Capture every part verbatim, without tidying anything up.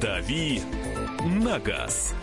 «Дави на газ».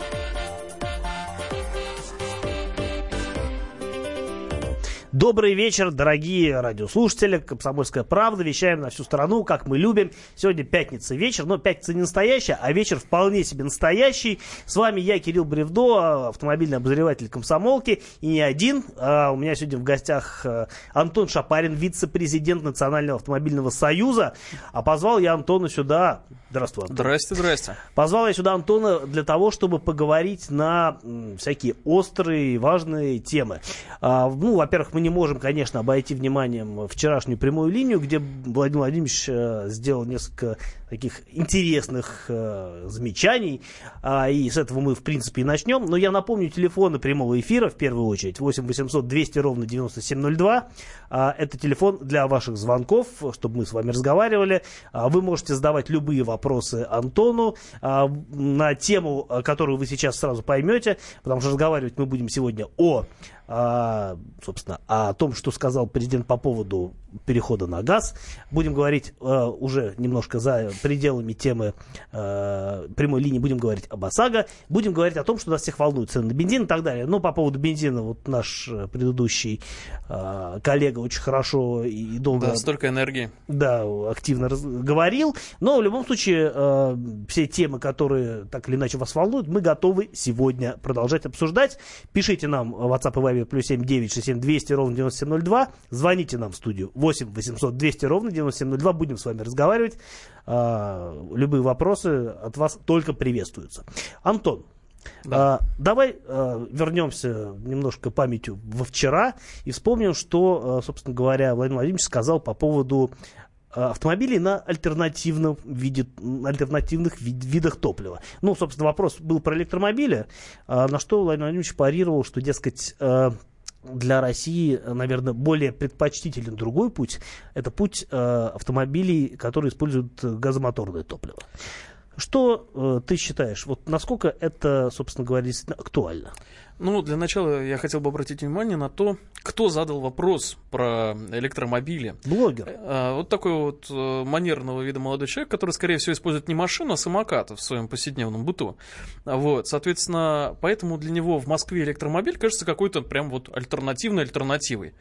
Добрый вечер, дорогие радиослушатели. Комсомольская правда. Вещаем на всю страну, как мы любим. Сегодня пятница вечер, но пятница не настоящая, а вечер вполне себе настоящий. С вами я, Кирилл Бревдо, автомобильный обозреватель «Комсомолки». И не один. У меня сегодня в гостях Антон Шапарин, вице-президент Национального автомобильного союза. А позвал я Антона сюда... Здравствуй, Антон. Здрасте, здрасте. Позвал я сюда Антона для того, чтобы поговорить на всякие острые, важные темы. Ну, во-первых, мы не можем, конечно, обойти вниманием вчерашнюю прямую линию, где Владимир Владимирович э, сделал несколько таких интересных э, замечаний, э, и с этого мы, в принципе, и начнем. Но я напомню телефоны прямого эфира, в первую очередь, восемь восемьсот двести ровно девяносто семь ноль два. Э, это телефон для ваших звонков, чтобы мы с вами разговаривали. Э, вы можете задавать любые вопросы Антону э, на тему, которую вы сейчас сразу поймете, потому что разговаривать мы будем сегодня о... А, собственно, о том, что сказал президент по поводу перехода на газ. Будем говорить а, уже немножко за пределами темы а, прямой линии, будем говорить об ОСАГО, будем говорить о том, что нас всех волнует цены на бензин и так далее. Но по поводу бензина вот наш предыдущий а, коллега очень хорошо и долго... Да, столько энергии. Да, активно раз... говорил. Но в любом случае а, все темы, которые так или иначе вас волнуют, мы готовы сегодня продолжать обсуждать. Пишите нам в WhatsApp и Viber плюс семь девять шесть семь двести ровно девяносто семь ноль два. Звоните нам в студию восемь восемьсот двести ровно девяносто семь ноль два. Будем с вами разговаривать. А, любые вопросы от вас только приветствуются. Антон, да. а, давай а, вернемся немножко памятью во вчера и вспомним, что, собственно говоря, Владимир Владимирович сказал по поводу автомобилей на альтернативном виде, альтернативных вид, видах топлива. Ну, собственно, вопрос был про электромобили, на что Владимир Владимирович парировал, что, дескать, для России, наверное, более предпочтителен другой путь. Это путь автомобилей, которые используют газомоторное топливо. Что ты считаешь, вот насколько это, собственно говоря, действительно актуально? Ну, для начала я хотел бы обратить внимание на то, кто задал вопрос про электромобили. Блогер. Вот такой вот манерного вида молодой человек, который, скорее всего, использует не машину, а самокат в своем повседневном быту. Вот, соответственно, поэтому для него в Москве электромобиль кажется какой-то прям вот альтернативной альтернативой.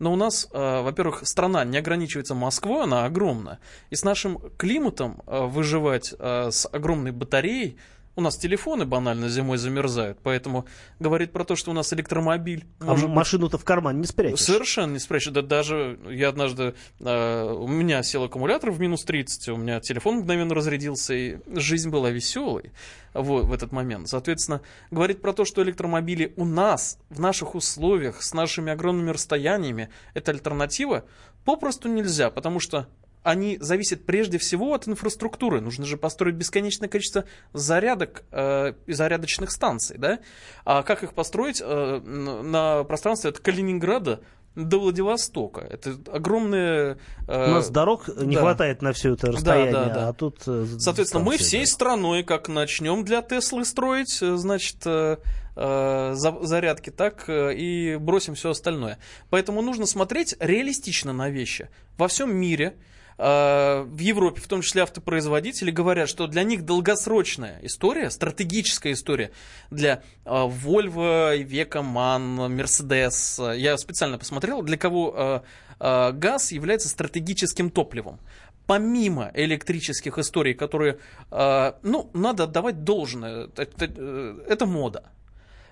Но у нас, во-первых, страна не ограничивается Москвой, она огромна. И с нашим климатом выживать с огромной батареей, у нас телефоны банально зимой замерзают, поэтому говорит про то, что у нас электромобиль... А машину-то в карман не спрячешь? Совершенно не спрячешь. Да даже я однажды... Э, у меня сел аккумулятор в минус тридцать, у меня телефон мгновенно разрядился, и жизнь была веселой вот, в этот момент. Соответственно, говорит про то, что электромобили у нас, в наших условиях, с нашими огромными расстояниями, это альтернатива, попросту нельзя, потому что... Они зависят прежде всего от инфраструктуры. Нужно же построить бесконечное количество зарядок э, и зарядочных станций. Да? А как их построить э, на пространстве от Калининграда до Владивостока? Это огромные... Э, У нас дорог не да. хватает на все это расстояние, да, да, да. а тут... Э, Соответственно, мы всей да. страной, как начнем для Теслы строить, значит... Э, зарядки, так и бросим все остальное. Поэтому нужно смотреть реалистично на вещи. Во всем мире, в Европе, в том числе автопроизводители, говорят, что для них долгосрочная история, стратегическая история для Volvo, Veco, ман, Мерседес. Я специально посмотрел, для кого газ является стратегическим топливом. Помимо электрических историй, которые, ну, надо отдавать должное, это мода.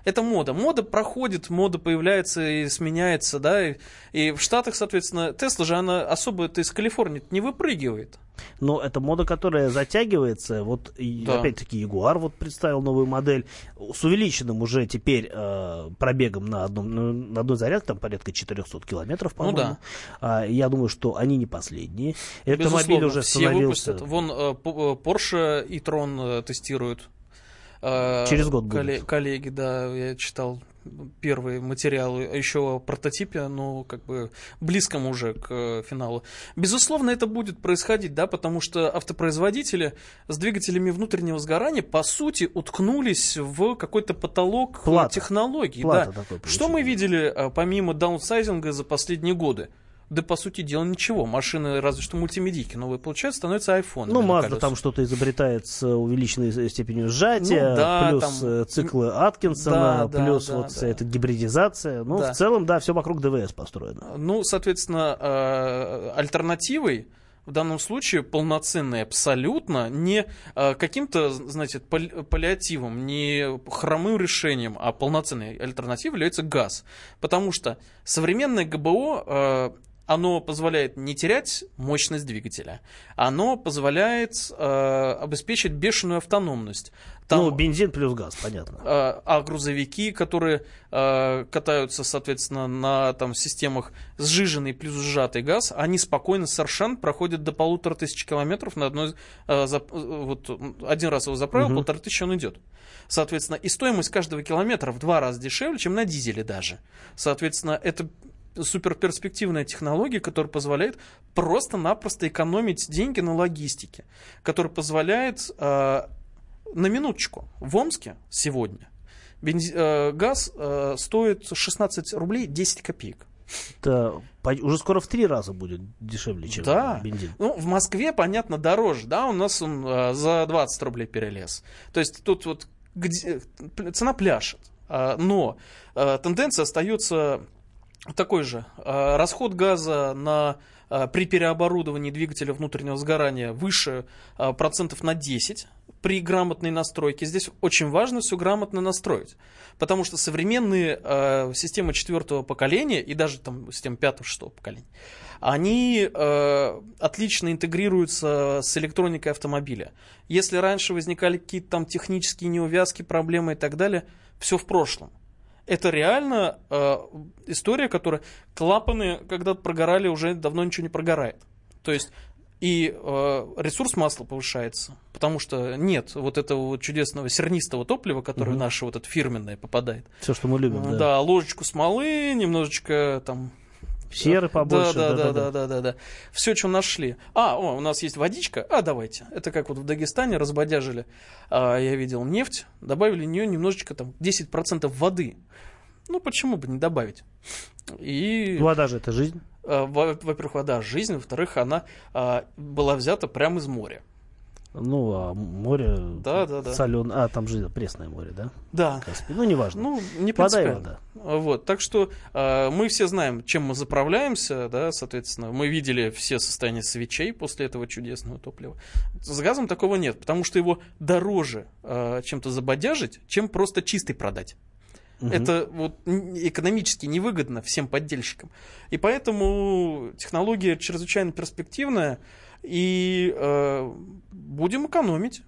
Это мода. Мода проходит, мода появляется и сменяется, да, и, и в Штатах, соответственно, Тесла же, она особо из Калифорнии не выпрыгивает. Но это мода, которая затягивается, вот, и, да. опять-таки, Ягуар вот представил новую модель с увеличенным уже теперь э, пробегом на, одном, на одной зарядке, там порядка четыреста километров, по-моему. Ну, да. а, я думаю, что они не последние. Электромобиль уже становился... Вон, э, Porsche и Etron э, тестируют. Через год будет. Коллеги, да, я читал первые материалы еще о прототипе, но как бы близком уже к финалу. Безусловно, это будет происходить, да, потому что автопроизводители с двигателями внутреннего сгорания, по сути, уткнулись в какой-то потолок Плата. технологий. Плата да. Что мы видели помимо даунсайзинга за последние годы? да, по сути дела, ничего. Машины, разве что мультимедийки новые получают, становятся айфонами. Ну, Мазда там что-то изобретает с увеличенной степенью сжатия, ну, да, плюс там... циклы Аткинсона, да, да, плюс да, вот да, вся да. эта гибридизация. Ну, да. в целом, да, все вокруг ДВС построено. Ну, соответственно, альтернативой в данном случае полноценный абсолютно, не э, каким-то, знаете, паллиативом, не хромым решением, а полноценной альтернативой является газ. Потому что современное ГБО, э, оно позволяет не терять мощность двигателя, оно позволяет э, обеспечить бешеную автономность. Там, ну, бензин плюс газ, понятно. А, а грузовики, которые а, катаются, соответственно, на там, системах сжиженный плюс сжатый газ, они спокойно совершенно проходят до полутора тысяч километров на одной... А, за, вот, один раз его заправил, угу. полторы тысячи он идет. Соответственно, и стоимость каждого километра в два раза дешевле, чем на дизеле даже. Соответственно, это... суперперспективная технология, которая позволяет просто-напросто экономить деньги на логистике, которая позволяет э, на минуточку. В Омске сегодня бенз... э, газ э, стоит шестнадцать рублей десять копеек. Это уже скоро в три раза будет дешевле, чем да. бензин. Ну, в Москве, понятно, дороже. Да, у нас он э, за двадцать рублей перелез. То есть тут вот где... цена пляшет. Э, но э, тенденция остается... такой же. Расход газа на, при переоборудовании двигателя внутреннего сгорания выше процентов на десять при грамотной настройке. Здесь очень важно все грамотно настроить, потому что современные системы четвертого поколения и даже там системы пятого, шестого поколения, они э, отлично интегрируются с электроникой автомобиля. Если раньше возникали какие-то там технические неувязки, проблемы и так далее, все в прошлом. Это реально э, история, которая клапаны когда-то прогорали, уже давно ничего не прогорает. То есть и э, ресурс масла повышается, потому что нет вот этого вот чудесного сернистого топлива, которое угу. наше вот это фирменное попадает. Все, что мы любим, да. Да, ложечку смолы, немножечко там... серы побольше. Да, да, да, да, да, да, да, да, да. Все, что нашли. А, о, у нас есть водичка. А, давайте. Это как вот в Дагестане разбодяжили, а, я видел, нефть. Добавили в нее немножечко там десять процентов воды. Ну, почему бы не добавить? И... вода же это жизнь. А, во- во-первых, вода жизнь. Во-вторых, она а, была взята прямо из моря. Ну, а море да, да, да. соленое, а там же пресное море, да? Да. Ну, неважно. Ну, не принципиально. Вот, так что э, мы все знаем, чем мы заправляемся, да, соответственно, мы видели все состояния свечей после этого чудесного топлива. С газом такого нет, потому что его дороже э, чем-то забодяжить, чем просто чистый продать. Угу. Это вот экономически невыгодно всем поддельщикам. И поэтому технология чрезвычайно перспективная. И э, будем экономить.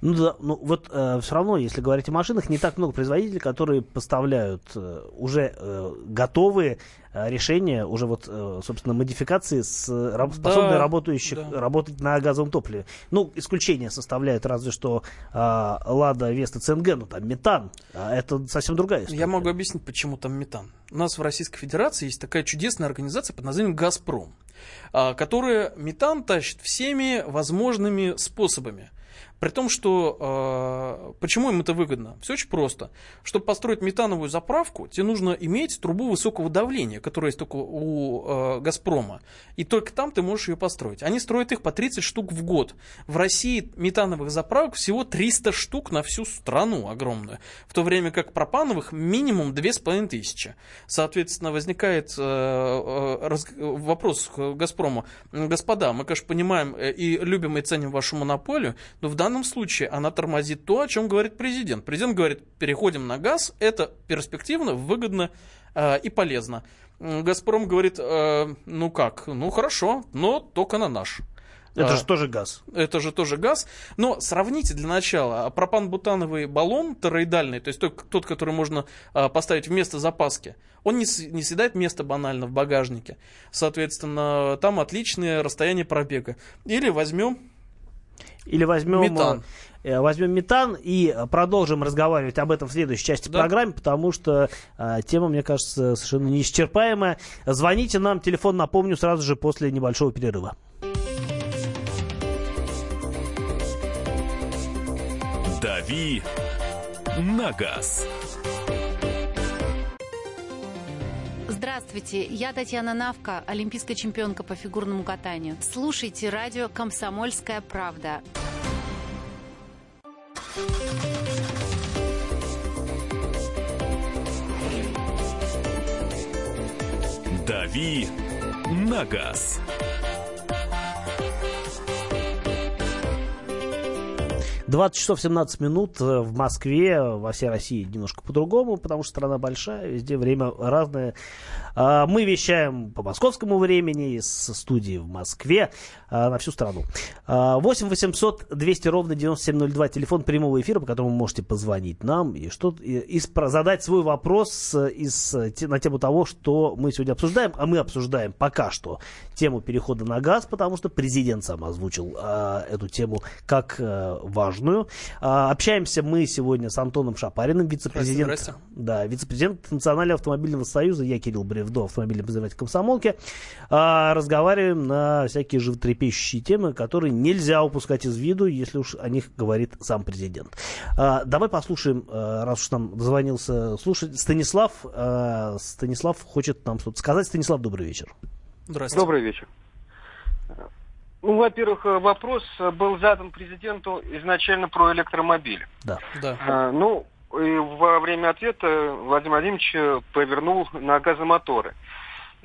Ну да, ну вот э, все равно, если говорить о машинах, не так много производителей, которые поставляют э, уже э, готовые э, решения, уже вот, э, собственно, модификации, с, раб, способные да, работающих, да. работать на газовом топливе. Ну, исключение составляет разве что э, Лада, Веста, ЦНГ, ну там метан, а это совсем другая история. Я могу объяснить, почему там метан. У нас в Российской Федерации есть такая чудесная организация под названием «Газпром», э, которая метан тащит всеми возможными способами. При том, что э, почему им это выгодно? Все очень просто. Чтобы построить метановую заправку, тебе нужно иметь трубу высокого давления, которая есть только у э, «Газпрома». И только там ты можешь ее построить. Они строят их по тридцать штук в год. В России метановых заправок всего триста штук на всю страну огромную. В то время как пропановых минимум две тысячи пятьсот. Соответственно, возникает э, раз, вопрос к «Газпрому». Господа, мы, конечно, понимаем и любим и ценим вашу монополию, но в данном В данном случае она тормозит то, о чем говорит президент. Президент говорит, переходим на газ, это перспективно, выгодно э, и полезно. «Газпром» говорит, э, ну как, ну хорошо, но только на наш. Это а, же тоже газ. Это же тоже газ. Но сравните для начала пропан-бутановый баллон тороидальный, то есть тот, тот который можно а, поставить вместо запаски, он не, не съедает место банально в багажнике. Соответственно, там отличное расстояние пробега. Или возьмем Или возьмем метан. возьмем метан и продолжим разговаривать об этом в следующей части да. программы, потому что э, тема, мне кажется, совершенно неисчерпаемая. Звоните нам, телефон напомню сразу же после небольшого перерыва. Дави на газ. Здравствуйте, я Татьяна Навка, олимпийская чемпионка по фигурному катанию. Слушайте радио «Комсомольская правда». Дави на газ. двадцать часов семнадцать минут в Москве, во всей России немножко по-другому, потому что страна большая, везде время разное. Мы вещаем по московскому времени из студии в Москве на всю страну. восемь восемьсот двести ровно девяносто семь ноль два, телефон прямого эфира, по которому вы можете позвонить нам и, что, и задать свой вопрос из, на тему того, что мы сегодня обсуждаем. А мы обсуждаем пока что тему перехода на газ, потому что президент сам озвучил а, эту тему как а, важную. Общаемся мы сегодня с Антоном Шапариным, вице-президент, да, вице-президент Национального автомобильного союза. Я Кирилл Бревдо, автомобильный обозреватель «Комсомолки». А, разговариваем на всякие животрепещущие темы, которые нельзя упускать из виду, если уж о них говорит сам президент. А, давай послушаем, раз уж нам дозвонился слушать. Станислав, а, Станислав хочет нам что-то сказать. Станислав, добрый вечер. Здравствуйте. Добрый вечер. Ну, во-первых, вопрос был задан президенту изначально про электромобиль. Да. Да. А, ну, и во время ответа Владимир Владимирович повернул на газомоторы.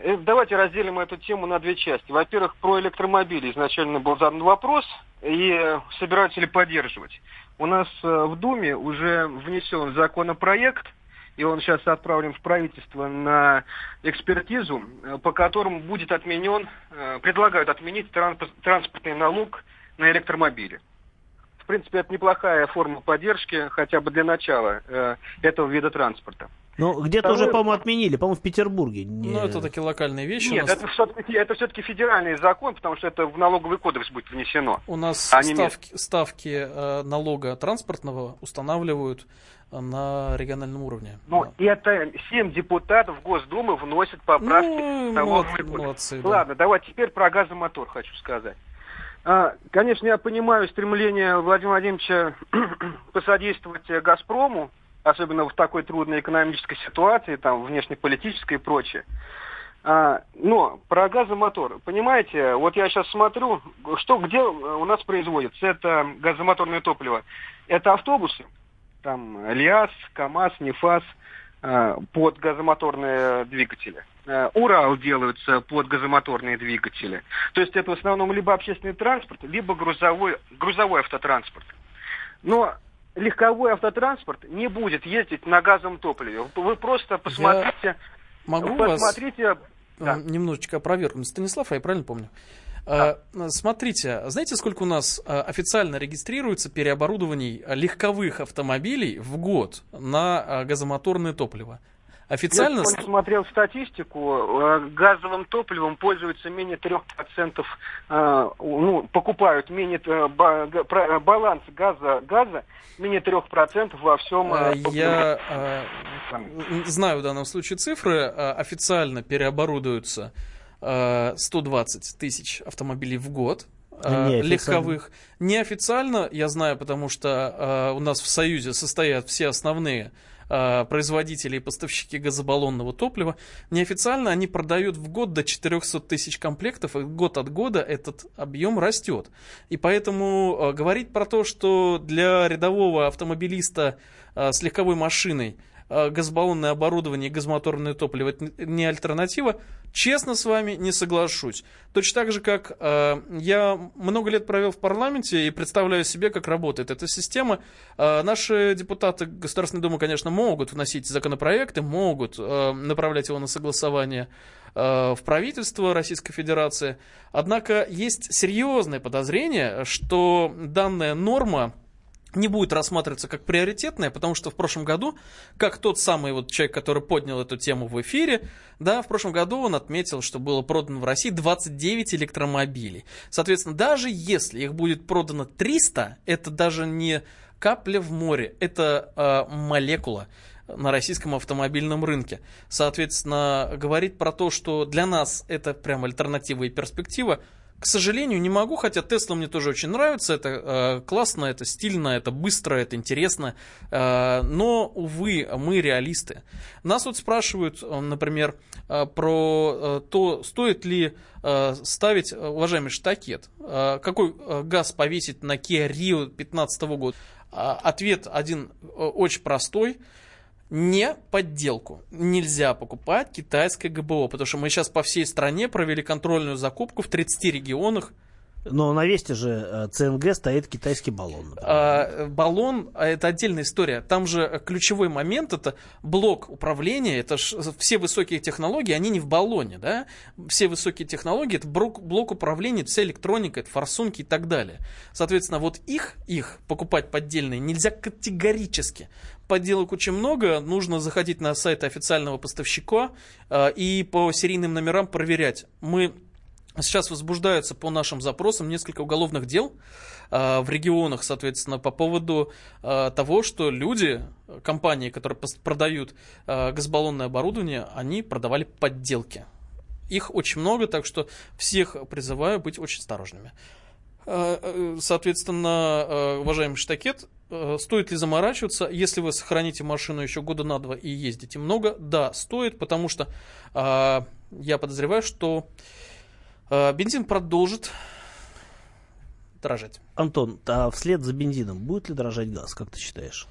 И давайте разделим эту тему на две части. Во-первых, про электромобили изначально был задан вопрос, и собираются ли поддерживать. У нас в Думе уже внесен законопроект, и он сейчас отправлен в правительство на экспертизу, по которому будет отменен, предлагают отменить транспортный налог на электромобили. В принципе, это неплохая форма поддержки, хотя бы для начала этого вида транспорта. Ну, где-то Второе... уже, по-моему, отменили, по-моему, в Петербурге. Не... Ну, это такие локальные вещи. Нет, у нас... это, все-таки, это все-таки федеральный закон, потому что это в налоговый кодекс будет внесено. У нас а ставки, не... ставки э, налога транспортного устанавливают на региональном уровне. Ну, да. Это семь депутатов Госдумы вносят поправки ну, в налоговый кодекс. Молодцы, да. Ладно, давай теперь про газомотор хочу сказать. А, конечно, я понимаю стремление Владимира Владимировича посодействовать «Газпрому», особенно в такой трудной экономической ситуации, там, внешнеполитической и прочее. А, но про газомотор, понимаете, вот я сейчас смотрю, что где у нас производится. Это газомоторное топливо. Это автобусы, там, ЛИАЗ, КАМАЗ, НЕФАЗ а, под газомоторные двигатели. А, Урал делаются под газомоторные двигатели. То есть это в основном либо общественный транспорт, либо грузовой, грузовой автотранспорт. Но легковой автотранспорт не будет ездить на газовом топливе. Вы просто посмотрите... Я могу посмотрите... вас да. немножечко опровергнуть. Станислав, я правильно помню? Да. Смотрите, знаете, сколько у нас официально регистрируется переоборудований легковых автомобилей в год на газомоторное топливо? Официально... Я смотрел статистику, газовым топливом пользуются менее трех процентов, ну, покупают менее баланс газа, газа менее трех процентов во всем... Я э, знаю в данном случае цифры, официально переоборудуются сто двадцать тысяч автомобилей в год. Неофициально. Легковых. Неофициально, я знаю, потому что э, у нас в Союзе состоят все основные э, производители и поставщики газобаллонного топлива. Неофициально они продают в год до четырехсот тысяч комплектов, и год от года этот объем растет. И поэтому э, говорить про то, что для рядового автомобилиста э, с легковой машиной газобаллонное оборудование и газомоторное топливо — это не альтернатива, честно с вами не соглашусь. Точно так же, как э, я много лет провел в парламенте и представляю себе, как работает эта система. Э, наши депутаты Государственной Думы, конечно, могут вносить законопроекты, могут э, направлять его на согласование в правительство Российской Федерации. Однако есть серьезное подозрение, что данная норма не будет рассматриваться как приоритетная, потому что в прошлом году, как тот самый вот человек, который поднял эту тему в эфире, да, в прошлом году он отметил, что было продано в России двадцать девять электромобилей. Соответственно, даже если их будет продано триста, это даже не капля в море, это э, молекула на российском автомобильном рынке. Соответственно, говорить про то, что для нас это прям альтернатива и перспектива, К сожалению, не могу, хотя Тесла мне тоже очень нравится, это э, классно, это стильно, это быстро, это интересно, э, но, увы, мы реалисты. Нас вот спрашивают, например, э, про э, то, стоит ли э, ставить, уважаемый штакет, э, какой э, газ повесить на Kia Rio две тысячи пятнадцатого года. Э, ответ один э, очень простой. Не подделку. Нельзя покупать китайское ГБО, потому что мы сейчас по всей стране провели контрольную закупку в тридцати регионах. Но на Весте же ЦНГ стоит китайский баллон. А, баллон – это отдельная история. Там же ключевой момент – это блок управления. Это ж, все высокие технологии, они не в баллоне. Да? Все высокие технологии – это блок, блок управления, это вся электроника, это форсунки и так далее. Соответственно, вот их, их покупать поддельные нельзя категорически. Подделок очень много, нужно заходить на сайт официального поставщика э, и по серийным номерам проверять. Мы сейчас возбуждаются по нашим запросам несколько уголовных дел э, в регионах, соответственно, по поводу э, того, что люди, компании, которые продают э, газобаллонное оборудование, они продавали подделки. Их очень много, так что всех призываю быть очень осторожными. Соответственно, уважаемый штакет, стоит ли заморачиваться, если вы сохраните машину еще года на два и ездите много? Да, стоит, потому что я подозреваю, что бензин продолжит дорожать. Антон, а вслед за бензином будет ли дорожать газ, как ты считаешь?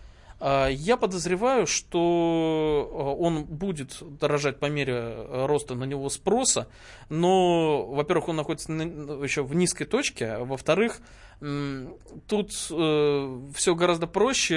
Я подозреваю, что он будет дорожать по мере роста на него спроса, но, во-первых, он находится еще в низкой точке, а во-вторых, тут э, все гораздо проще,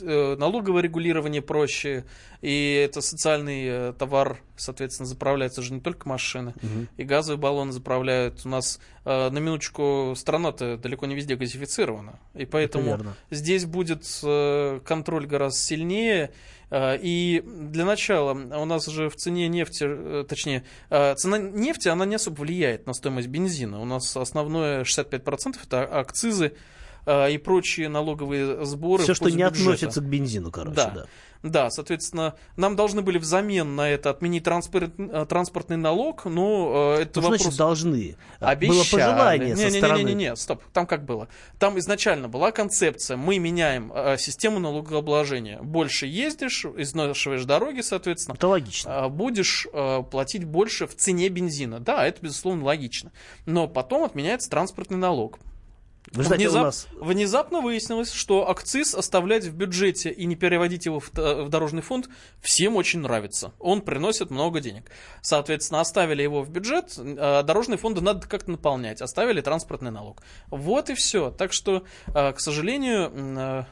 э, налоговое регулирование проще, и это социальный э, товар, соответственно, заправляется же не только машины, угу. И газовые баллоны заправляют. У нас, э, на минуточку, страна-то далеко не везде газифицирована, и поэтому здесь будет э, контроль гораздо сильнее. И для начала, у нас же в цене нефти, точнее, цена нефти, она не особо влияет на стоимость бензина. У нас основное шестьдесят пять процентов это акцизы и прочие налоговые сборы. Все, что не относится к бензину, короче, да. да. Да, соответственно, нам должны были взамен на это отменить транспорт, транспортный налог, но это ну, вопрос... Значит, должны. Обещали. Было пожелание не, со не, стороны... Не-не-не, стоп, там как было? Там изначально была концепция, мы меняем э, систему налогообложения. Больше ездишь, изнашиваешь дороги, соответственно. Это логично. Э, будешь э, платить больше в цене бензина. Да, это, безусловно, логично. Но потом отменяется транспортный налог. Вы знаете, Внезап... у нас... Внезапно выяснилось, что акциз оставлять в бюджете и не переводить его в, в дорожный фонд всем очень нравится. Он приносит много денег. Соответственно, оставили его в бюджет, дорожные фонды надо как-то наполнять. Оставили транспортный налог. Вот и все. Так что, к сожалению,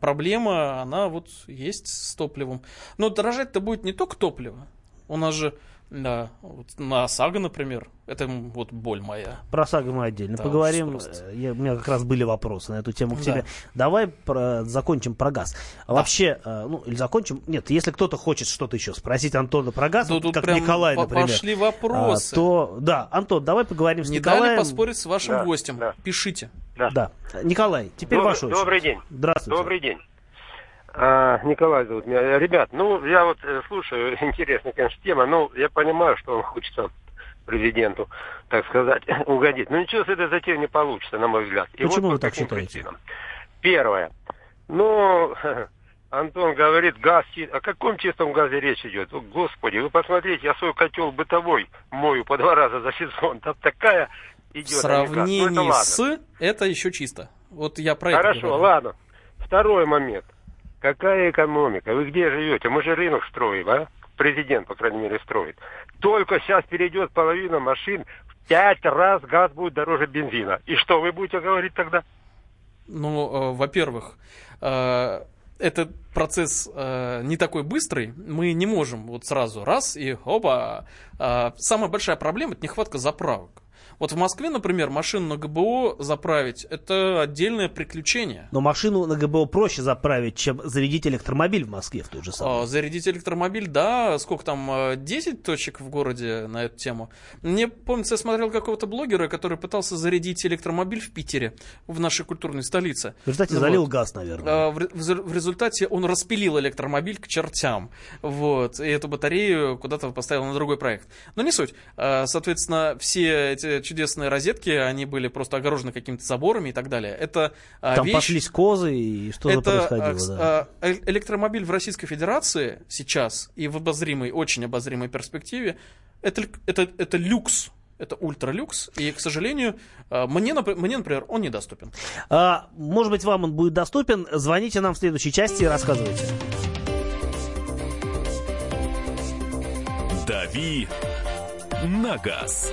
проблема, она вот есть с топливом. Но дорожать-то будет не только топливо. У нас же... Да, вот на ОСАГО, например, это вот боль моя. Про ОСАГО мы отдельно да, поговорим. Я, у меня как раз были вопросы на эту тему к тебе. Да. Давай про, закончим про газ. А да. Вообще, ну или закончим. Нет, если кто-то хочет что-то еще спросить Антона про газ, да, вот, как Николай, например. Пошли вопросы. А, то, да, Антон, давай поговорим с Не Николаем. Не дали поспорить с вашим да, гостем. Да. Пишите. Да. да. Николай, теперь добрый, вашу очередь. Добрый день. Здравствуйте. Добрый день. А, Николай зовут меня. Ребят, ну, я вот э, слушаю, интересная, конечно, тема. Ну, я понимаю, что он хочется президенту, так сказать, угодить. Но ничего с этой затеей не получится, на мой взгляд. И почему вот вы так считаете? Причинам. Первое. Ну, Антон говорит, газ... О каком чистом газе речь идет? О, Господи, вы посмотрите, я свой котел бытовой мою по два раза за сезон. Там такая идет... В сравнении ну, это с... Это еще чисто. Вот я про Хорошо, это Хорошо, ладно. Второй момент. Какая экономика? Вы где живете? Мы же рынок строим, а? Президент, по крайней мере, строит. Только сейчас перейдет половина машин, в пять раз газ будет дороже бензина. И что вы будете говорить тогда? Ну, э, во-первых, э, этот процесс э, не такой быстрый. Мы не можем вот сразу раз и опа. Э, самая большая проблема – это нехватка заправок. Вот в Москве, например, машину на ГБО заправить – это отдельное приключение. Но машину на ГБО проще заправить, чем зарядить электромобиль в Москве в тот же самый. Зарядить электромобиль, да. Сколько там, десять точек в городе на эту тему. Мне помнится, я смотрел какого-то блогера, который пытался зарядить электромобиль в Питере, в нашей культурной столице. В результате вот. залил газ, наверное. В результате он распилил электромобиль к чертям. Вот. И эту батарею куда-то поставил на другой проект. Но не суть. Соответственно, все эти эти чудесные розетки, они были просто огорожены какими-то заборами и так далее. Это там вещь... паслись козы и что это происходило. Да. Электромобиль в Российской Федерации сейчас и в обозримой, очень обозримой перспективе это, это, это люкс. Это ультралюкс, и, к сожалению, мне, мне, например, он недоступен. А, может быть, вам он будет доступен. Звоните нам в следующей части и рассказывайте. Дави на газ.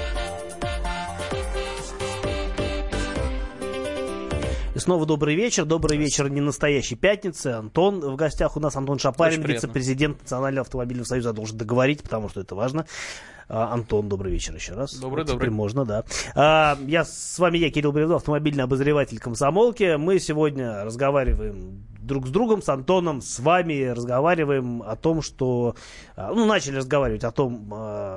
И снова добрый вечер. Добрый вечер ненастоящей пятницы. Антон в гостях у нас. Антон Шапарин, вице-президент Национального автомобильного союза. Должен договорить, потому что это важно. Антон, добрый вечер еще раз. Добрый, добрый. Теперь можно, да. А, я, с вами я, Кирилл Бревдо, автомобильный обозреватель «Комсомолки». Мы сегодня разговариваем друг с другом, с Антоном, с вами разговариваем о том, что... Ну, начали разговаривать о том,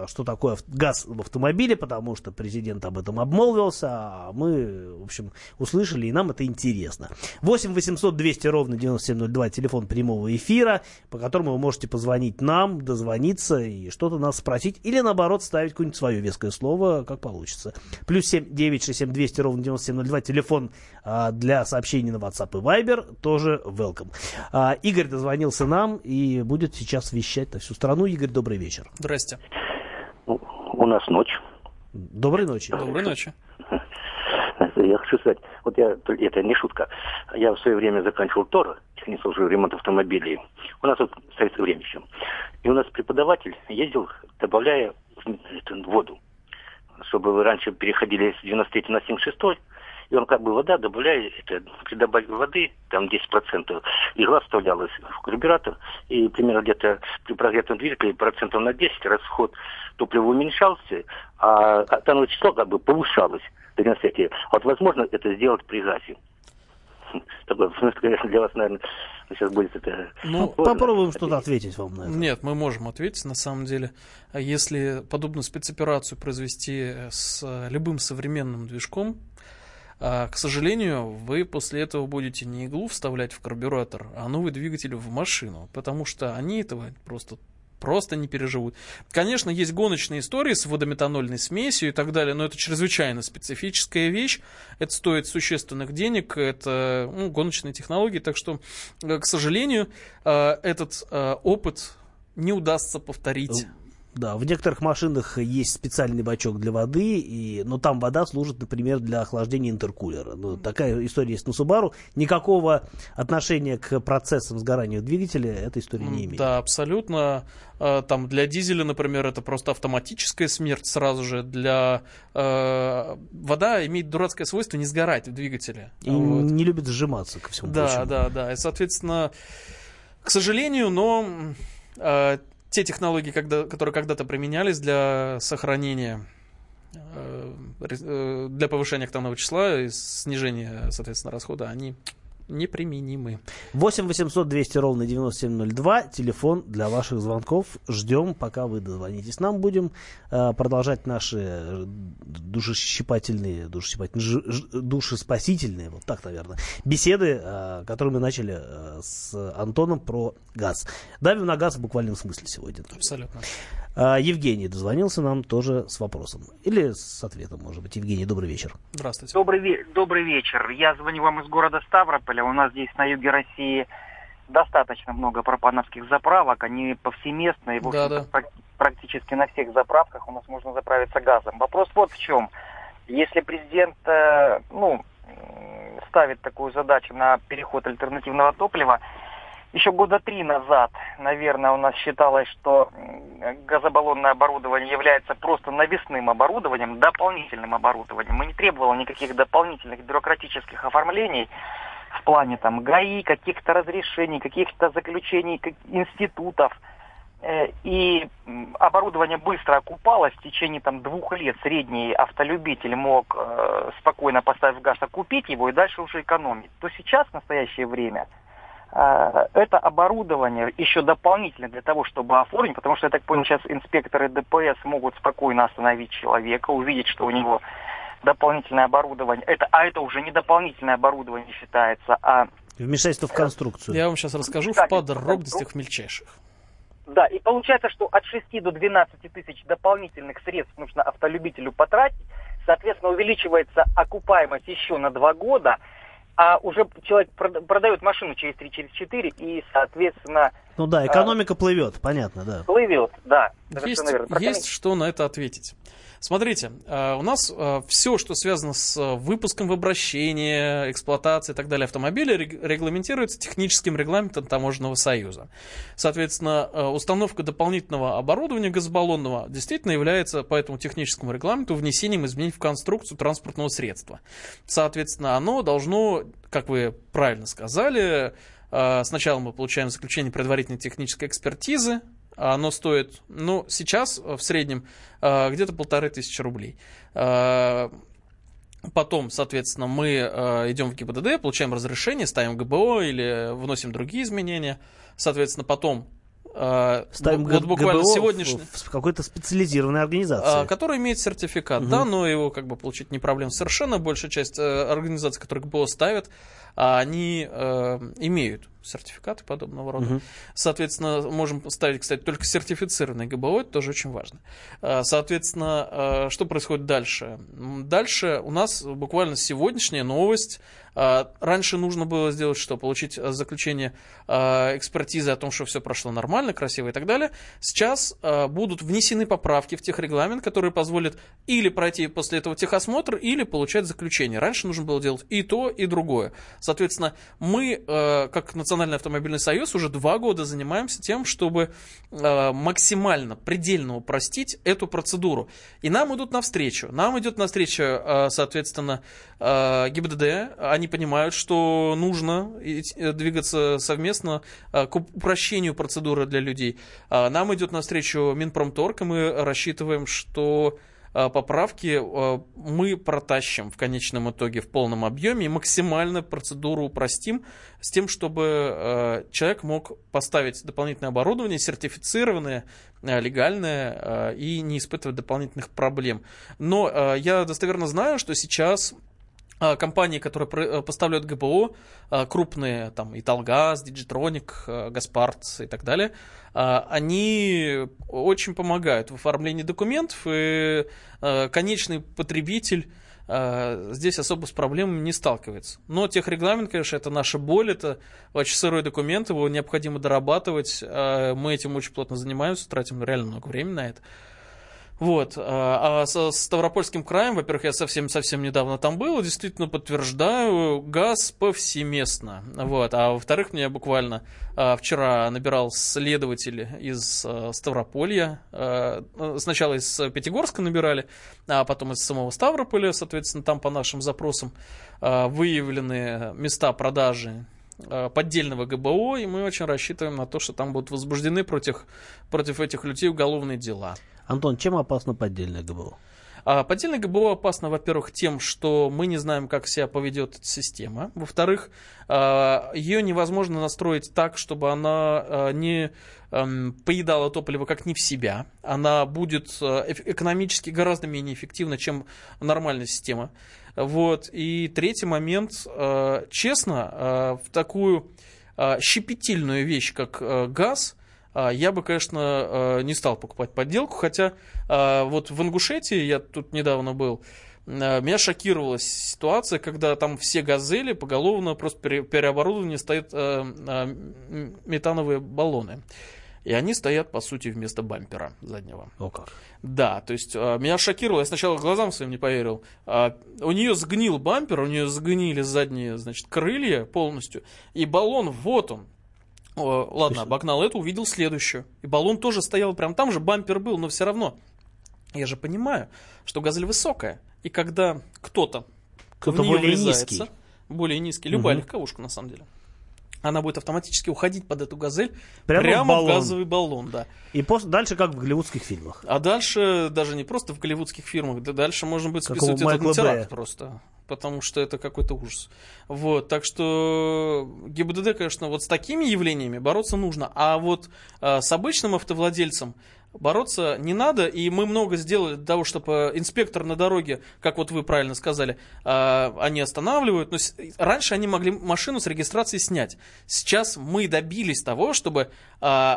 что такое газ в автомобиле, потому что президент об этом обмолвился, а мы, в общем, услышали, и нам это интересно. восемь восемьсот двести ровно девяносто семь ноль два, телефон прямого эфира, по которому вы можете позвонить нам, дозвониться и что-то нас спросить, или наоборот, ставить какое-нибудь свое веское слово, как получится. Плюс семь девять шесть семь двести ровно девяносто семь ноль два. Телефон а, для сообщений на WhatsApp и Viber. Тоже welcome. А, Игорь дозвонился нам и будет сейчас вещать на всю страну. Игорь, добрый вечер. Здрасте. У нас ночь. Доброй ночи. Доброй ночи. Я хочу сказать, вот я, это не шутка. Я в свое время заканчивал ТОР, технический ремонт автомобилей. У нас вот в советское время еще. И у нас преподаватель ездил, добавляя воду, чтобы раньше переходили с девяносто третьего на семьдесят шестой, и он как бы вода добавляет, при добавке воды, там десять процентов, игла вставлялась в карбюратор, и примерно где-то при прогретом двигателе процентов на десять расход топлива уменьшался, а оттановое число как бы повышалось до девяносто третьего. Вот возможно это сделать при газе. Такое, в смысле, конечно, для вас, наверное, сейчас будет это... Ну, попробуем ответить. Что-то ответить вам на это. Нет, мы можем ответить, на самом деле. Если подобную спецоперацию произвести с любым современным движком, к сожалению, вы после этого будете не иглу вставлять в карбюратор, а новый двигатель в машину, потому что они этого просто... просто не переживут. Конечно, есть гоночные истории с водометанольной смесью и так далее, но это чрезвычайно специфическая вещь, это стоит существенных денег, это ну, гоночные технологии, так что, к сожалению, этот опыт не удастся повторить. Да, в некоторых машинах есть специальный бачок для воды, и, но там вода служит, например, для охлаждения интеркулера. Ну, такая история есть на Subaru. Никакого отношения к процессам сгорания двигателя эта история не имеет. Да, абсолютно. Там для дизеля, например, это просто автоматическая смерть сразу же. Для э, вода имеет дурацкое свойство не сгорать в двигателе. И вот. Не любит сжиматься ко всему да, прочему. Да, да, да. И, соответственно, к сожалению, но... Э, Те технологии, которые когда-то применялись для сохранения, для повышения октанового числа и снижения, соответственно, расхода, они неприменимы. восемь восемьсот двести ровно девяносто семь ноль два. Телефон для ваших звонков. Ждем, пока вы дозвонитесь. Нам будем продолжать наши душещипательные, душеспасительные, вот так, наверное, беседы, которые мы начали с Антоном про газ. Давим на газ в буквальном смысле сегодня. Абсолютно. Евгений дозвонился нам тоже с вопросом. Или с ответом, может быть. Евгений, добрый вечер. Здравствуйте. Добрый, ве- добрый вечер. Я звоню вам из города Ставрополя. У нас здесь на юге России достаточно много пропановских заправок. Они повсеместные. В общем-то, да, да. Практи- практически на всех заправках у нас можно заправиться газом. Вопрос вот в чем. Если президент э, ну, ставит такую задачу на переход альтернативного топлива, еще года три назад, наверное, у нас считалось, что газобаллонное оборудование является просто навесным оборудованием, дополнительным оборудованием, и не требовало никаких дополнительных бюрократических оформлений в плане там ГАИ, каких-то разрешений, каких-то заключений институтов. И оборудование быстро окупалось, в течение там, двух лет средний автолюбитель мог э, спокойно, поставив газ, окупить его и дальше уже экономить. То сейчас, в настоящее время, э, это оборудование еще дополнительно для того, чтобы оформить, потому что, я так понял, сейчас инспекторы ДПС могут спокойно остановить человека, увидеть, что у него дополнительное оборудование. Это, а это уже не дополнительное оборудование считается, а... Вмешательство в конструкцию. Я вам сейчас расскажу в подробностях мельчайших. Да, и получается, что от шести до двенадцати тысяч дополнительных средств нужно автолюбителю потратить, соответственно, увеличивается окупаемость еще на два года, а уже человек продает машину через три, через четыре, и, соответственно... Ну да, экономика а... плывет, понятно, да. Плывет, да. Есть, есть что на это ответить. Смотрите, у нас все, что связано с выпуском в обращение, эксплуатацией и так далее автомобиля, регламентируется техническим регламентом Таможенного союза. Соответственно, установка дополнительного оборудования газобаллонного действительно является по этому техническому регламенту внесением изменений в конструкцию транспортного средства. Соответственно, оно должно, как вы правильно сказали, сначала мы получаем заключение предварительной технической экспертизы. Оно стоит, ну, сейчас в среднем где-то полторы тысячи рублей. Потом, соответственно, мы идем в ГИБДД, получаем разрешение, ставим ГБО или вносим другие изменения. Соответственно, потом ставим вот буквально ГБО сегодняшний, в какой-то специализированной организации, которая имеет сертификат, угу. Да, но его как бы получить не проблема совершенно. Большая часть организаций, которые ГБО ставят, они э, имеют сертификаты подобного рода. Угу. Соответственно, можем ставить, кстати, только сертифицированные ГБО, это тоже очень важно. Соответственно, э, что происходит дальше? Дальше у нас буквально сегодняшняя новость. Э, раньше нужно было сделать что? Получить заключение э, экспертизы о том, что все прошло нормально, красиво и так далее. Сейчас э, будут внесены поправки в техрегламент, которые позволят или пройти после этого техосмотр, или получать заключение. Раньше нужно было делать и то, и другое. Соответственно, мы, как Национальный автомобильный союз, уже два года занимаемся тем, чтобы максимально, предельно упростить эту процедуру. И нам идут навстречу. Нам идет навстречу, соответственно, ГИБДД. Они понимают, что нужно двигаться совместно к упрощению процедуры для людей. Нам идет навстречу Минпромторг, и мы рассчитываем, что... поправки мы протащим в конечном итоге в полном объеме и максимально процедуру упростим с тем, чтобы человек мог поставить дополнительное оборудование, сертифицированное, легальное, и не испытывать дополнительных проблем. Но я достоверно знаю, что сейчас... компании, которые поставляют ГБО, крупные, там, Италгаз, Диджитроник, Газпартс и так далее, они очень помогают в оформлении документов, и конечный потребитель здесь особо с проблемами не сталкивается. Но техрегламент, конечно, это наша боль, это очень сырой документ, его необходимо дорабатывать, мы этим очень плотно занимаемся, тратим реально много времени на это. Вот, а со Ставропольским краем, во-первых, я совсем-совсем недавно там был, действительно подтверждаю, газ повсеместно, вот, а во-вторых, мне буквально вчера набирал следователь из Ставрополья, сначала из Пятигорска набирали, а потом из самого Ставрополя, соответственно, там по нашим запросам выявлены места продажи поддельного ГБО, и мы очень рассчитываем на то, что там будут возбуждены против, против этих людей уголовные дела. Антон, чем опасно поддельное ГБО? Поддельное ГБО опасно, во-первых, тем, что мы не знаем, как себя поведет эта система. Во-вторых, ее невозможно настроить так, чтобы она не поедала топливо как не в себя. Она будет экономически гораздо менее эффективна, чем нормальная система. Вот. И третий момент. Честно, в такую щепетильную вещь, как газ, я бы, конечно, не стал покупать подделку, хотя вот в Ингушетии, я тут недавно был, меня шокировала ситуация, когда там все газели поголовно просто переоборудованы, стоят метановые баллоны. И они стоят, по сути, вместо бампера заднего. О как. Да, то есть меня шокировало, я сначала глазам своим не поверил. У нее сгнил бампер, у нее сгнили задние, значит, крылья полностью, и баллон, вот он. О, ладно, обогнал эту, увидел следующую. И баллон тоже стоял прям там же, бампер был, но все равно. Я же понимаю, что газель высокая. И когда кто-то, кто-то в нее врезается, более низкий, любая угу. легковушка на самом деле, она будет автоматически уходить под эту газель прямо, прямо в, баллон. в газовый баллон. Да. И после, дальше как в голливудских фильмах. А дальше даже не просто в голливудских фильмах, да дальше можно будет списывать этот на теракт просто. Потому что это какой-то ужас. Вот, так что ГИБДД, конечно, вот с такими явлениями бороться нужно. А вот э, с обычным автовладельцем бороться не надо. И мы много сделали для того, чтобы инспектор на дороге, как вот вы правильно сказали, э, они останавливают. Но с... Раньше они могли машину с регистрации снять. Сейчас мы добились того, чтобы э,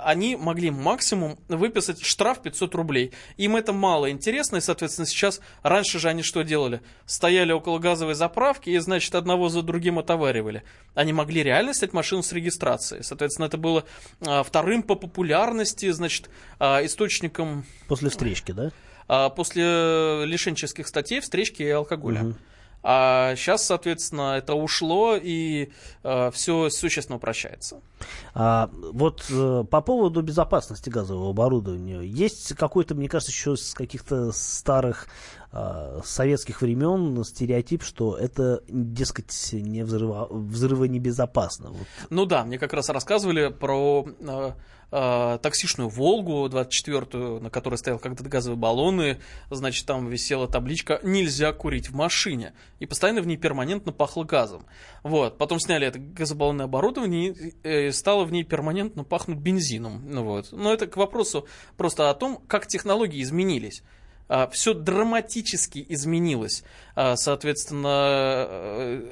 они могли максимум выписать штраф пятьсот рублей. Им это мало интересно. И, соответственно, сейчас раньше же они что делали? Стояли около газа заправки и, значит, одного за другим отоваривали. Они могли реально снять машину с регистрации. Соответственно, это было а, вторым по популярности, значит, а, источником... После встречки, да? А, после лишенческих статей, встречки и алкоголя. Угу. А сейчас, соответственно, это ушло, и э, все существенно упрощается. А, вот э, по поводу безопасности газового оборудования. Есть какой-то, мне кажется, еще с каких-то старых э, советских времен стереотип, что это, дескать, не взрыва, взрыва небезопасно. Вот. Ну да, мне как раз рассказывали про... Э, таксишную «Волгу» двадцать четвёртую, на которой стоял когда-то газовые баллоны, значит, там висела табличка «Нельзя курить в машине», и постоянно в ней перманентно пахло газом. Вот. Потом сняли это газобаллонное оборудование, и стало в ней перманентно пахнуть бензином. Вот. Но это к вопросу просто о том, как технологии изменились. Все драматически изменилось. Соответственно,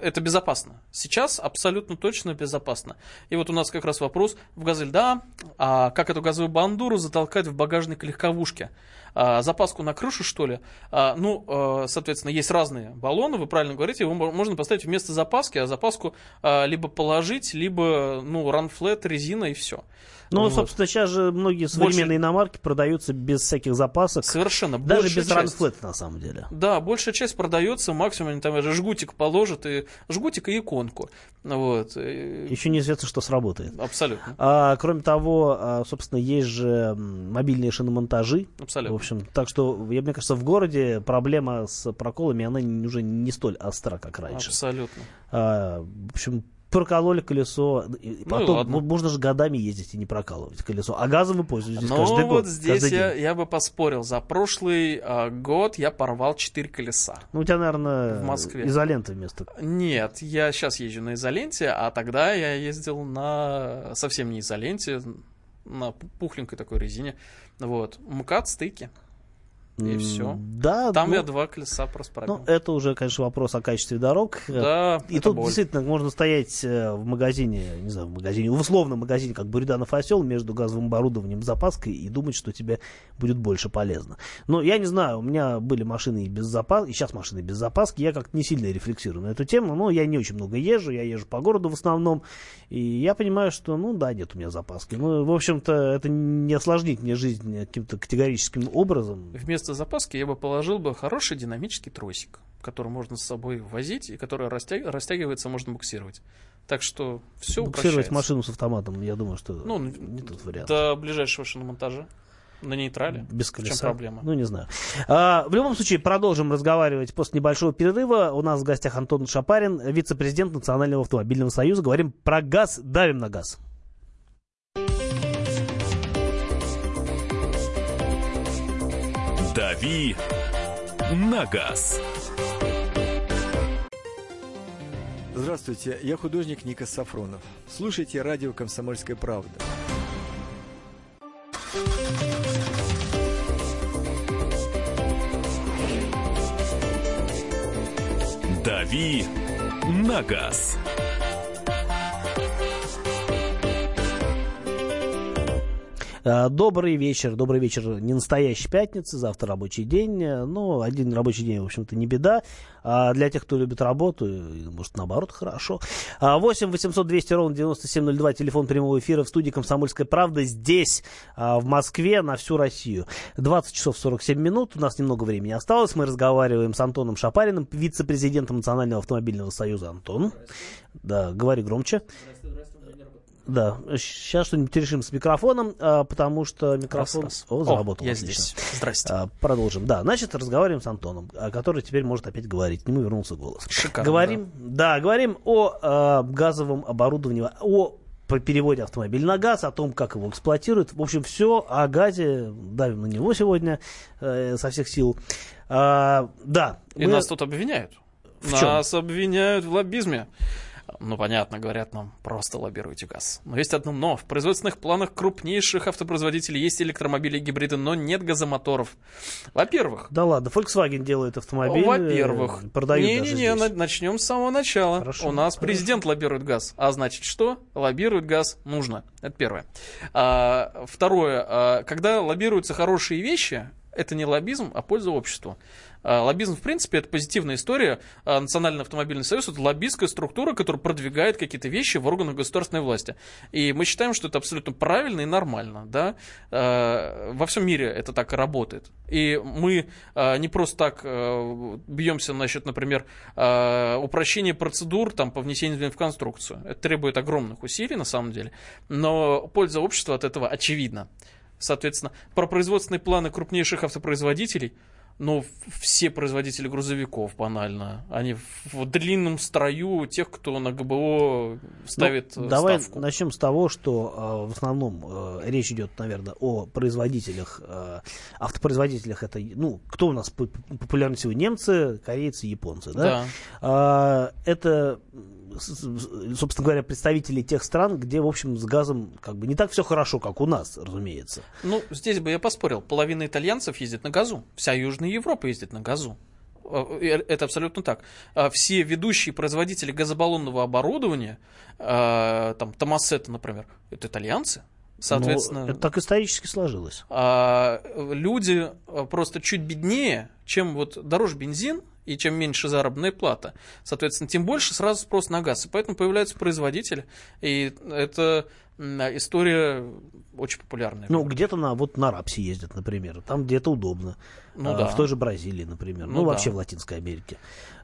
это безопасно. Сейчас абсолютно точно безопасно. И вот у нас как раз вопрос в «Газель». Да, а как эту газовую бандуру затолкать в багажник легковушки? А, запаску на крышу, что ли? А, ну, соответственно, есть разные баллоны. Вы правильно говорите, его можно поставить вместо запаски, а запаску а, либо положить, либо, ну, ранфлет, резина и все. Ну, вот. Собственно, сейчас же многие современные больше... иномарки продаются без всяких запасок. Совершенно. Даже большая без часть... ранфлета, на самом деле. Да, большая часть продается, максимум они там жгутик положат, и... жгутик и иконку. Вот. И... Еще неизвестно, что сработает. Абсолютно. А, кроме того, собственно, есть же мобильные шиномонтажи. Абсолютно. В общем, так что, я, мне кажется, в городе проблема с проколами, она уже не столь остра, как раньше. Абсолютно. А, в общем, прокололи колесо, и потом ну, можно же годами ездить и не прокалывать колесо, а газом вы пользуетесь Но каждый вот год. Ну вот здесь я, я бы поспорил, за прошлый э, год я порвал четыре колеса. Ну у тебя, наверное, в Москве. Изолента вместо... Нет, я сейчас езжу на изоленте, а тогда я ездил на совсем не изоленте, на пухленькой такой резине, вот, МКАД, стыки. И все. Да, там ну, я два колеса просто пробил. Ну, это уже, конечно, вопрос о качестве дорог. Да, и тут боль. Действительно можно стоять в магазине, не знаю, в магазине, в условном магазине, как Буриданов осел, между газовым оборудованием и запаской и думать, что тебе будет больше полезно. Но я не знаю, у меня были машины и без запаски, и сейчас машины без запаски. Я как-то не сильно рефлексирую на эту тему, но я не очень много езжу, я езжу по городу в основном. И я понимаю, что, ну да, нет у меня запаски. Ну, в общем-то, это не осложнит мне жизнь каким-то категорическим образом. Вместо запаски я бы положил бы хороший динамический тросик, который можно с собой возить и который растяг... растягивается, можно буксировать. Так что все упрощается. Буксировать машину с автоматом, я думаю, что ну, не тот вариант. До ближайшего шиномонтажа. На нейтрале? Без колеса. В чем проблема? Ну, не знаю. А, в любом случае, продолжим разговаривать после небольшого перерыва. У нас в гостях Антон Шапарин, вице-президент Национального автомобильного союза. Говорим про газ, давим на газ. Дави на газ. Здравствуйте, я художник Ника Сафронов. Слушайте радио «Комсомольская правда». Дави на газ. Добрый вечер, добрый вечер, не настоящей пятницы, завтра рабочий день, но один рабочий день, в общем-то, не беда, а для тех, кто любит работу, может, наоборот, хорошо. восемь восемьсот двести ровно девяносто семь ноль два, телефон прямого эфира в студии «Комсомольская правда», здесь, в Москве, на всю Россию. двадцать часов сорок семь минут, у нас немного времени осталось, мы разговариваем с Антоном Шапариным, вице-президентом Национального автомобильного союза. Антон, да, говори громче. Да, сейчас что-нибудь решим с микрофоном, потому что микрофон... Раз, раз. О, заработал. О, я отлично. Здесь. Здрасте. Продолжим. Да, значит, разговариваем с Антоном, который теперь может опять говорить. К нему вернулся голос. Шикарно. Говорим, да. да, говорим о газовом оборудовании, о переводе автомобиля на газ, о том, как его эксплуатируют. В общем, все о газе. Давим на него сегодня со всех сил. Да. И мы... нас тут обвиняют. В нас чем? Обвиняют в лоббизме. Ну, понятно, говорят нам, просто лоббируйте газ. Но есть одно но. В производственных планах крупнейших автопроизводителей есть электромобили и гибриды, но нет газомоторов. Во-первых... Да ладно, Volkswagen делает автомобиль. Во-первых... Не-не-не, начнем с самого начала. Хорошо, у нас хорошо. Президент лоббирует газ. А значит, что? Лоббировать газ нужно. Это первое. А, второе. А, когда лоббируются хорошие вещи, это не лоббизм, а польза обществу. Лоббизм, в принципе, это позитивная история. Национальный автомобильный союз – это лоббистская структура, которая продвигает какие-то вещи в органах государственной власти. И мы считаем, что это абсолютно правильно и нормально. Да? Во всем мире это так и работает. И мы не просто так бьемся насчет, например, упрощения процедур там, по внесению изменений в конструкцию. Это требует огромных усилий, на самом деле. Но польза общества от этого очевидна. Соответственно, про производственные планы крупнейших автопроизводителей – но все производители грузовиков, банально, они в длинном строю тех, кто на ГБО ставит ну, давай ставку. Давай начнем с того, что э, в основном э, речь идет, наверное, о производителях, э, автопроизводителях. Это, ну, кто у нас популярнее всего? Немцы, корейцы, японцы, да? Да. Э, это... собственно говоря, представители тех стран, где, в общем, с газом как бы не так все хорошо, как у нас, разумеется. Ну, здесь бы я поспорил. Половина итальянцев ездит на газу. Вся Южная Европа ездит на газу. Это абсолютно так. Все ведущие производители газобаллонного оборудования, там, Томасетто, например, это итальянцы. Соответственно, это так исторически сложилось. Люди просто чуть беднее, чем вот дороже бензин, и чем меньше заработная плата, соответственно, тем больше сразу спрос на газ. И поэтому появляются производители. И это история очень популярная. Ну, где-то на, вот на рапсе ездят, например. Там где-то удобно. Ну, а, да. В той же Бразилии, например. Ну, ну вообще да. В Латинской Америке.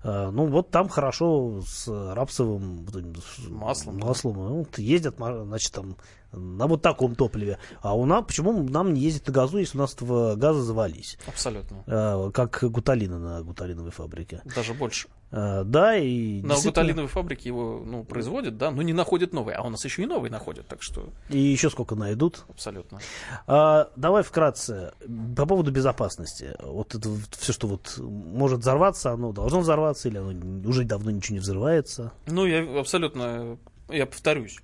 А, ну, вот там хорошо с рапсовым с маслом. маслом. Да. Ну, ездят, значит, там на вот таком топливе. А у нас, почему нам не ездит на газу, если у нас в газы завались? Абсолютно. А, как гуталина на гуталиновой фабрике. Даже больше. А, да, и... На действительно... гуталиновой фабрике его ну, производят, да, но не находят новые. А у нас еще и новые находят, так что... И еще сколько найдут. Абсолютно. А, давай вкратце по поводу безопасности. Вот это все, что вот может взорваться, оно должно взорваться, или оно уже давно ничего не взрывается? Ну, я абсолютно... Я повторюсь.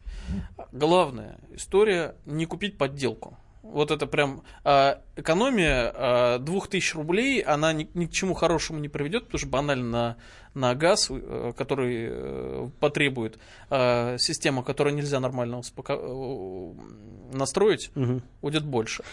Главная история – не купить подделку. Вот это прям э, экономия э, две тысячи рублей, она ни, ни к чему хорошему не приведет, потому что банально на, на газ, э, который э, потребует э, система, которую нельзя нормально успоко... настроить, угу. Уйдет больше.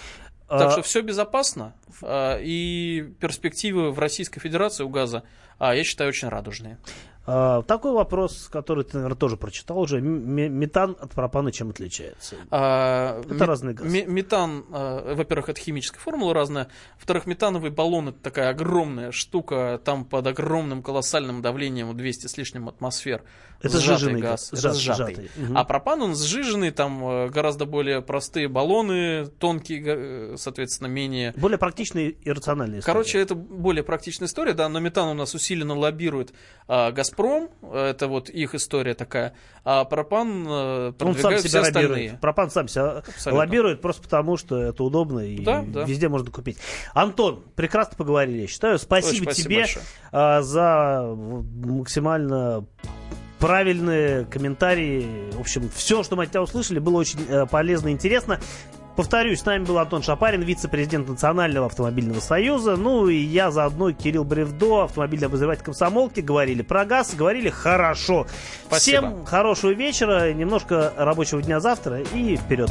Так что все безопасно, и перспективы в Российской Федерации у газа, я считаю, очень радужные. Такой вопрос, который ты, наверное, тоже прочитал уже. Метан от пропана чем отличается? А, это мет- разный газ. М- метан, во-первых, это химическая формула разная. Во-вторых, метановый баллон – это такая огромная штука, там под огромным колоссальным давлением двести с лишним атмосфер. Это сжиженный газ. газ. Это сжатый. сжатый. Угу. А пропан, он сжиженный, там гораздо более простые баллоны, тонкие, соответственно, менее... Более практичная и рациональная история. Короче, это более практичная история, да, но метан у нас усиленно лоббирует Газпром. Газпром, это вот их история такая, а пропан продвигают все остальные. Лоббирует. Пропан сам себя абсолютно лоббирует, просто потому, что это удобно и да, везде да. можно купить. Антон, прекрасно поговорили, я считаю. Спасибо, спасибо тебе большое за максимально правильные комментарии. В общем, все, что мы от тебя услышали, было очень полезно и интересно. Повторюсь, с нами был Антон Шапарин, вице-президент Национального автомобильного союза. Ну и я заодно, Кирилл Бревдо, автомобильный обозреватель «Комсомолки». Говорили про газ, говорили хорошо. Спасибо. Всем хорошего вечера, немножко рабочего дня завтра и вперед.